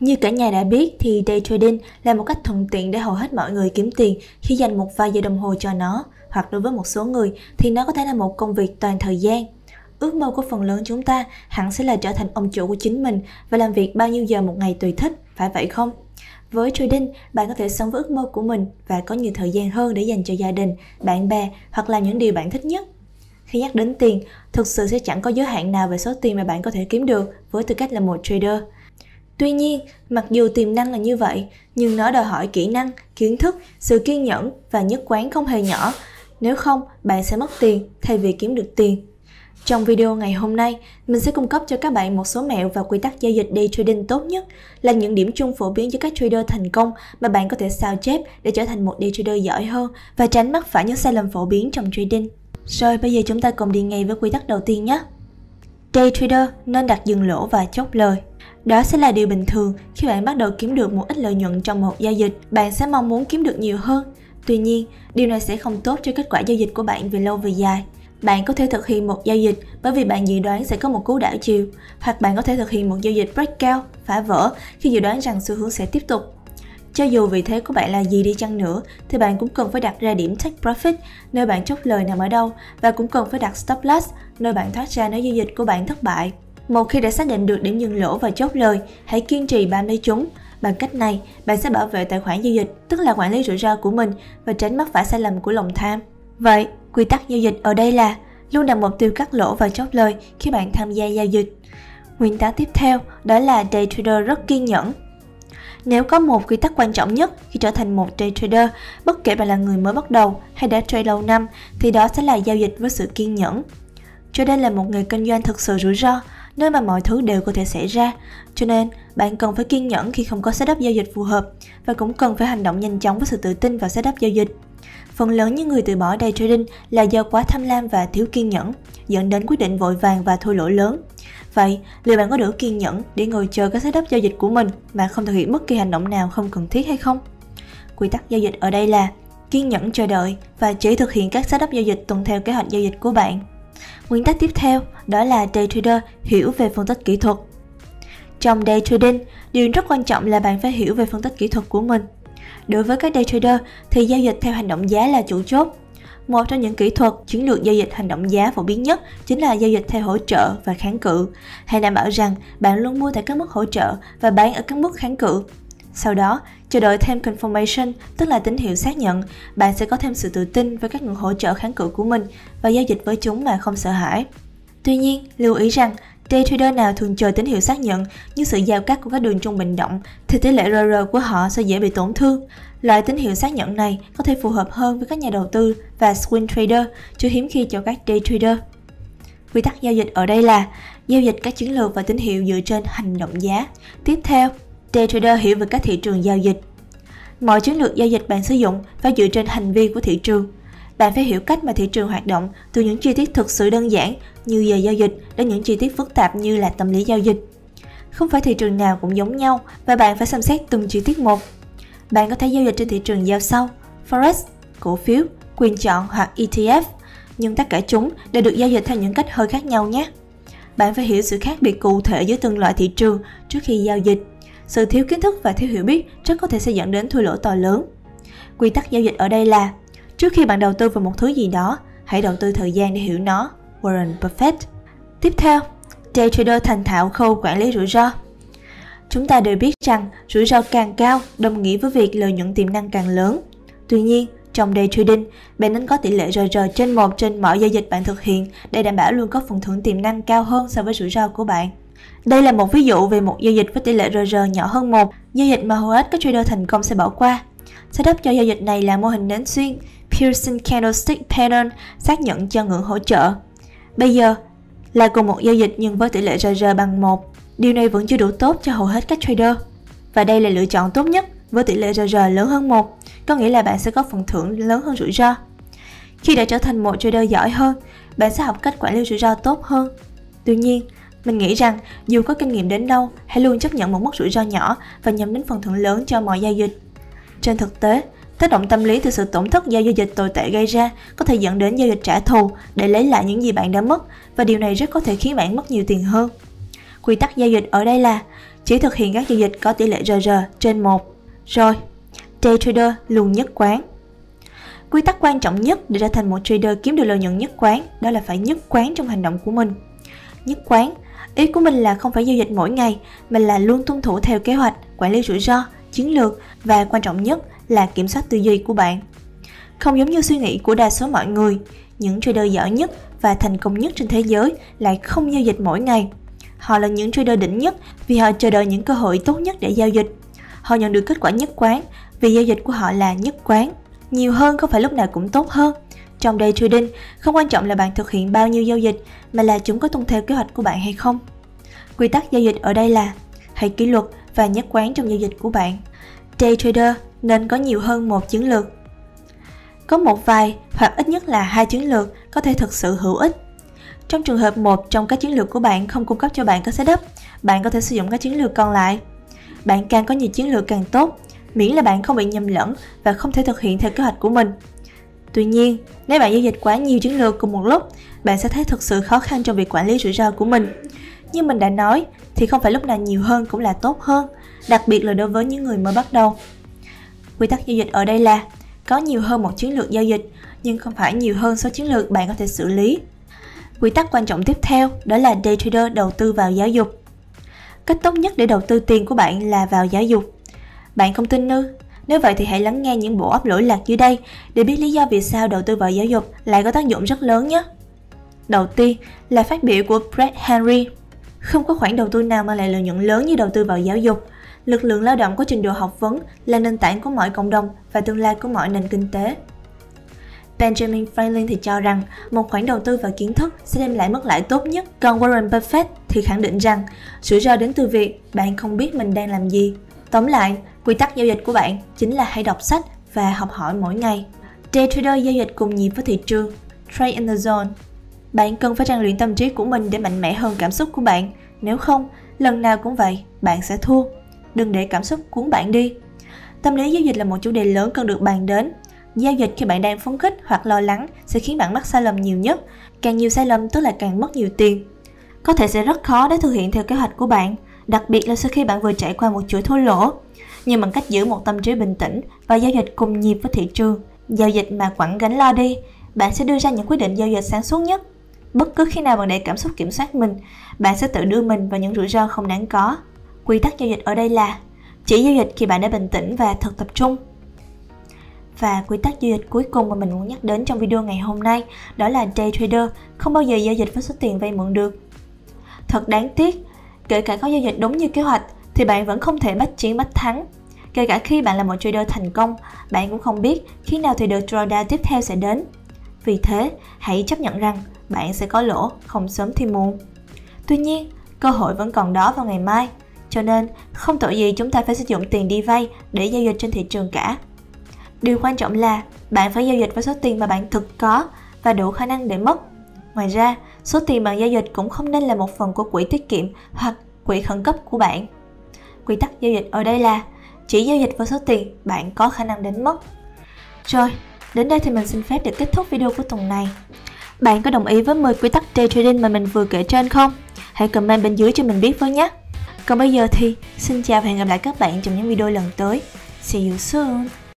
Như cả nhà đã biết thì day trading là một cách thuận tiện để hầu hết mọi người kiếm tiền khi dành một vài giờ đồng hồ cho nó, hoặc đối với một số người thì nó có thể là một công việc toàn thời gian. Ước mơ của phần lớn chúng ta hẳn sẽ là trở thành ông chủ của chính mình và làm việc bao nhiêu giờ một ngày tùy thích, phải vậy không? Với trading, bạn có thể sống với ước mơ của mình và có nhiều thời gian hơn để dành cho gia đình, bạn bè hoặc làm những điều bạn thích nhất. Khi nhắc đến tiền, thực sự sẽ chẳng có giới hạn nào về số tiền mà bạn có thể kiếm được với tư cách là một trader. Tuy nhiên, mặc dù tiềm năng là như vậy, nhưng nó đòi hỏi kỹ năng, kiến thức, sự kiên nhẫn và nhất quán không hề nhỏ. Nếu không, bạn sẽ mất tiền thay vì kiếm được tiền. Trong video ngày hôm nay, mình sẽ cung cấp cho các bạn một số mẹo và quy tắc giao dịch day trading tốt nhất, là những điểm chung phổ biến cho các trader thành công mà bạn có thể sao chép để trở thành một day trader giỏi hơn và tránh mắc phải những sai lầm phổ biến trong trading. Rồi bây giờ chúng ta cùng đi ngay với quy tắc đầu tiên nhé. Day trader nên đặt dừng lỗ và chốt lời. Đó sẽ là điều bình thường khi bạn bắt đầu kiếm được một ít lợi nhuận trong một giao dịch. Bạn sẽ mong muốn kiếm được nhiều hơn. Tuy nhiên, điều này sẽ không tốt cho kết quả giao dịch của bạn về lâu về dài. Bạn có thể thực hiện một giao dịch bởi vì bạn dự đoán sẽ có một cú đảo chiều, hoặc bạn có thể thực hiện một giao dịch breakout, phá vỡ, khi dự đoán rằng xu hướng sẽ tiếp tục. Cho dù vị thế của bạn là gì đi chăng nữa thì bạn cũng cần phải đặt ra điểm take profit, nơi bạn chốt lời nằm ở đâu, và cũng cần phải đặt stop loss, nơi bạn thoát ra nếu giao dịch của bạn thất bại. Một khi đã xác định được điểm dừng lỗ và chốt lời, hãy kiên trì bám lấy chúng. Bằng cách này, bạn sẽ bảo vệ tài khoản giao dịch, tức là quản lý rủi ro của mình, và tránh mắc phải sai lầm của lòng tham. Vậy, quy tắc giao dịch ở đây là luôn đặt mục tiêu cắt lỗ và chốt lời khi bạn tham gia giao dịch. Nguyên tắc tiếp theo đó là day trader rất kiên nhẫn. Nếu có một quy tắc quan trọng nhất khi trở thành một day trader, bất kể bạn là người mới bắt đầu hay đã trade lâu năm, thì đó sẽ là giao dịch với sự kiên nhẫn. Trading là một nghề kinh doanh thực sự rủi ro, nơi mà mọi thứ đều có thể xảy ra, cho nên bạn cần phải kiên nhẫn khi không có setup giao dịch phù hợp và cũng cần phải hành động nhanh chóng với sự tự tin vào setup giao dịch. Phần lớn những người từ bỏ day trading là do quá tham lam và thiếu kiên nhẫn, dẫn đến quyết định vội vàng và thua lỗ lớn. Vậy, liệu bạn có đủ kiên nhẫn để ngồi chờ các setup giao dịch của mình mà không thực hiện bất kỳ hành động nào không cần thiết hay không? Quy tắc giao dịch ở đây là kiên nhẫn chờ đợi và chỉ thực hiện các setup giao dịch tuân theo kế hoạch giao dịch của bạn. Nguyên tắc tiếp theo đó là day trader hiểu về phân tích kỹ thuật. Trong day trading, điều rất quan trọng là bạn phải hiểu về phân tích kỹ thuật của mình. Đối với các day trader thì giao dịch theo hành động giá là chủ chốt. Một trong những kỹ thuật chiến lược giao dịch hành động giá phổ biến nhất chính là giao dịch theo hỗ trợ và kháng cự. Hãy đảm bảo rằng bạn luôn mua tại các mức hỗ trợ và bán ở các mức kháng cự. Sau đó, chờ đợi thêm confirmation, tức là tín hiệu xác nhận, bạn sẽ có thêm sự tự tin với các ngưỡng hỗ trợ kháng cự của mình và giao dịch với chúng mà không sợ hãi. Tuy nhiên, lưu ý rằng day trader nào thường chờ tín hiệu xác nhận như sự giao cắt của các đường trung bình động thì tỷ lệ RR của họ sẽ dễ bị tổn thương. Loại tín hiệu xác nhận này có thể phù hợp hơn với các nhà đầu tư và swing trader, chứ hiếm khi cho các day trader. Quy tắc giao dịch ở đây là giao dịch các chiến lược và tín hiệu dựa trên hành động giá. Tiếp theo, day trader hiểu về các thị trường giao dịch. Mọi chiến lược giao dịch bạn sử dụng phải dựa trên hành vi của thị trường. Bạn phải hiểu cách mà thị trường hoạt động, từ những chi tiết thực sự đơn giản như giờ giao dịch đến những chi tiết phức tạp như là tâm lý giao dịch. Không phải thị trường nào cũng giống nhau và bạn phải xem xét từng chi tiết một. Bạn có thể giao dịch trên thị trường giao sau, forex, cổ phiếu, quyền chọn hoặc ETF, nhưng tất cả chúng đều được giao dịch theo những cách hơi khác nhau nhé. Bạn phải hiểu sự khác biệt cụ thể giữa từng loại thị trường trước khi giao dịch. Sự thiếu kiến thức và thiếu hiểu biết rất có thể sẽ dẫn đến thua lỗ to lớn. Quy tắc giao dịch ở đây là trước khi bạn đầu tư vào một thứ gì đó, hãy đầu tư thời gian để hiểu nó. Warren Buffett. Tiếp theo, day trader thành thạo khâu quản lý rủi ro. Chúng ta đều biết rằng rủi ro càng cao đồng nghĩa với việc lợi nhuận tiềm năng càng lớn. Tuy nhiên, trong day trading, bạn nên có tỷ lệ RR trên 1 trên mọi giao dịch bạn thực hiện để đảm bảo luôn có phần thưởng tiềm năng cao hơn so với rủi ro của bạn. Đây là một ví dụ về một giao dịch với tỷ lệ RR nhỏ hơn 1, giao dịch mà hầu hết các trader thành công sẽ bỏ qua. Setup cho giao dịch này là mô hình nến xuyên Pearson Candlestick Pattern, xác nhận cho ngưỡng hỗ trợ. Bây giờ là cùng một giao dịch nhưng với tỷ lệ RR bằng 1. Điều này vẫn chưa đủ tốt cho hầu hết các trader. Và đây là lựa chọn tốt nhất với tỷ lệ RR lớn hơn 1, có nghĩa là bạn sẽ có phần thưởng lớn hơn rủi ro. Khi đã trở thành một trader giỏi hơn, bạn sẽ học cách quản lý rủi ro tốt hơn. Tuy nhiên, mình nghĩ rằng dù có kinh nghiệm đến đâu, hãy luôn chấp nhận một mức rủi ro nhỏ và nhắm đến phần thưởng lớn cho mọi giao dịch. Trên thực tế, tác động tâm lý từ sự tổn thất do giao dịch tồi tệ gây ra có thể dẫn đến giao dịch trả thù để lấy lại những gì bạn đã mất, và điều này rất có thể khiến bạn mất nhiều tiền hơn. Quy tắc giao dịch ở đây là chỉ thực hiện các giao dịch có tỷ lệ RR trên 1. Rồi, day trader luôn nhất quán. Quy tắc quan trọng nhất để trở thành một trader kiếm được lợi nhuận nhất quán đó là phải nhất quán trong hành động của mình. Nhất quán, ý của mình là không phải giao dịch mỗi ngày, mình là luôn tuân thủ theo kế hoạch, quản lý rủi ro, chiến lược và quan trọng nhất là kiểm soát tư duy của bạn. Không giống như suy nghĩ của đa số mọi người, những trader giỏi nhất và thành công nhất trên thế giới lại không giao dịch mỗi ngày. Họ là những trader đỉnh nhất vì họ chờ đợi những cơ hội tốt nhất để giao dịch. Họ nhận được kết quả nhất quán vì giao dịch của họ là nhất quán. Nhiều hơn không phải lúc nào cũng tốt hơn. Trong day trading, không quan trọng là bạn thực hiện bao nhiêu giao dịch mà là chúng có tuân theo kế hoạch của bạn hay không. Quy tắc giao dịch ở đây là hãy kỷ luật và nhất quán trong giao dịch của bạn. Day trader nên có nhiều hơn một chiến lược. Có một vài hoặc ít nhất là 2 chiến lược có thể thực sự hữu ích. Trong trường hợp một trong các chiến lược của bạn không cung cấp cho bạn các setup, bạn có thể sử dụng các chiến lược còn lại. Bạn càng có nhiều chiến lược càng tốt, miễn là bạn không bị nhầm lẫn và không thể thực hiện theo kế hoạch của mình. Tuy nhiên, nếu bạn giao dịch quá nhiều chiến lược cùng một lúc, bạn sẽ thấy thực sự khó khăn trong việc quản lý rủi ro của mình. Như mình đã nói, thì không phải lúc nào nhiều hơn cũng là tốt hơn, đặc biệt là đối với những người mới bắt đầu. Quy tắc giao dịch ở đây là có nhiều hơn một chiến lược giao dịch, nhưng không phải nhiều hơn số chiến lược bạn có thể xử lý. Quy tắc quan trọng tiếp theo đó là day trader đầu tư vào giáo dục. Cách tốt nhất để đầu tư tiền của bạn là vào giáo dục. Bạn không tin ư? Nếu vậy thì hãy lắng nghe những bộ óc lỗi lạc dưới đây để biết lý do vì sao đầu tư vào giáo dục lại có tác dụng rất lớn nhé. Đầu tiên là phát biểu của Brett Henry. Không có khoản đầu tư nào mang lại lợi nhuận lớn như đầu tư vào giáo dục. Lực lượng lao động có trình độ học vấn là nền tảng của mọi cộng đồng và tương lai của mọi nền kinh tế. Benjamin Franklin thì cho rằng một khoản đầu tư vào kiến thức sẽ đem lại mức lãi tốt nhất. Còn Warren Buffett thì khẳng định rằng rủi ro đến từ việc bạn không biết mình đang làm gì. Tóm lại, quy tắc giao dịch của bạn chính là hãy đọc sách và học hỏi mỗi ngày. Day trader giao dịch cùng nhịp với thị trường, trade in the zone. Bạn cần phải rèn luyện tâm trí của mình để mạnh mẽ hơn cảm xúc của bạn. Nếu không, lần nào cũng vậy, bạn sẽ thua. Đừng để cảm xúc cuốn bạn đi. Tâm lý giao dịch là một chủ đề lớn cần được bàn đến. Giao dịch khi bạn đang phấn khích hoặc lo lắng sẽ khiến bạn mắc sai lầm nhiều nhất. Càng nhiều sai lầm tức là càng mất nhiều tiền. Có thể sẽ rất khó để thực hiện theo kế hoạch của bạn, đặc biệt là sau khi bạn vừa trải qua một chuỗi thua lỗ. Nhưng bằng cách giữ một tâm trí bình tĩnh và giao dịch cùng nhịp với thị trường, giao dịch mà quẳng gánh lo đi, bạn sẽ đưa ra những quyết định giao dịch sáng suốt nhất. Bất cứ khi nào bạn để cảm xúc kiểm soát mình, bạn sẽ tự đưa mình vào những rủi ro không đáng có. Quy tắc giao dịch ở đây là chỉ giao dịch khi bạn đã bình tĩnh và thật tập trung. Và quy tắc giao dịch cuối cùng mà mình muốn nhắc đến trong video ngày hôm nay đó là day trader không bao giờ giao dịch với số tiền vay mượn được. Thật đáng tiếc, kể cả có giao dịch đúng như kế hoạch thì bạn vẫn không thể bách chiến bách thắng. Kể cả khi bạn là một trader thành công, bạn cũng không biết khi nào thì đợt drawdown tiếp theo sẽ đến. Vì thế, hãy chấp nhận rằng bạn sẽ có lỗ không sớm thì muộn. Tuy nhiên, cơ hội vẫn còn đó vào ngày mai, cho nên không tội gì chúng ta phải sử dụng tiền đi vay để giao dịch trên thị trường cả. Điều quan trọng là bạn phải giao dịch với số tiền mà bạn thực có và đủ khả năng để mất. Ngoài ra, số tiền bạn giao dịch cũng không nên là một phần của quỹ tiết kiệm hoặc quỹ khẩn cấp của bạn. Quy tắc giao dịch ở đây là chỉ giao dịch với số tiền bạn có khả năng đánh mất. Rồi, đến đây thì mình xin phép được kết thúc video của tuần này. Bạn có đồng ý với 10 quy tắc day trading mà mình vừa kể trên không? Hãy comment bên dưới cho mình biết với nhé. Còn bây giờ thì xin chào và hẹn gặp lại các bạn trong những video lần tới. See you soon!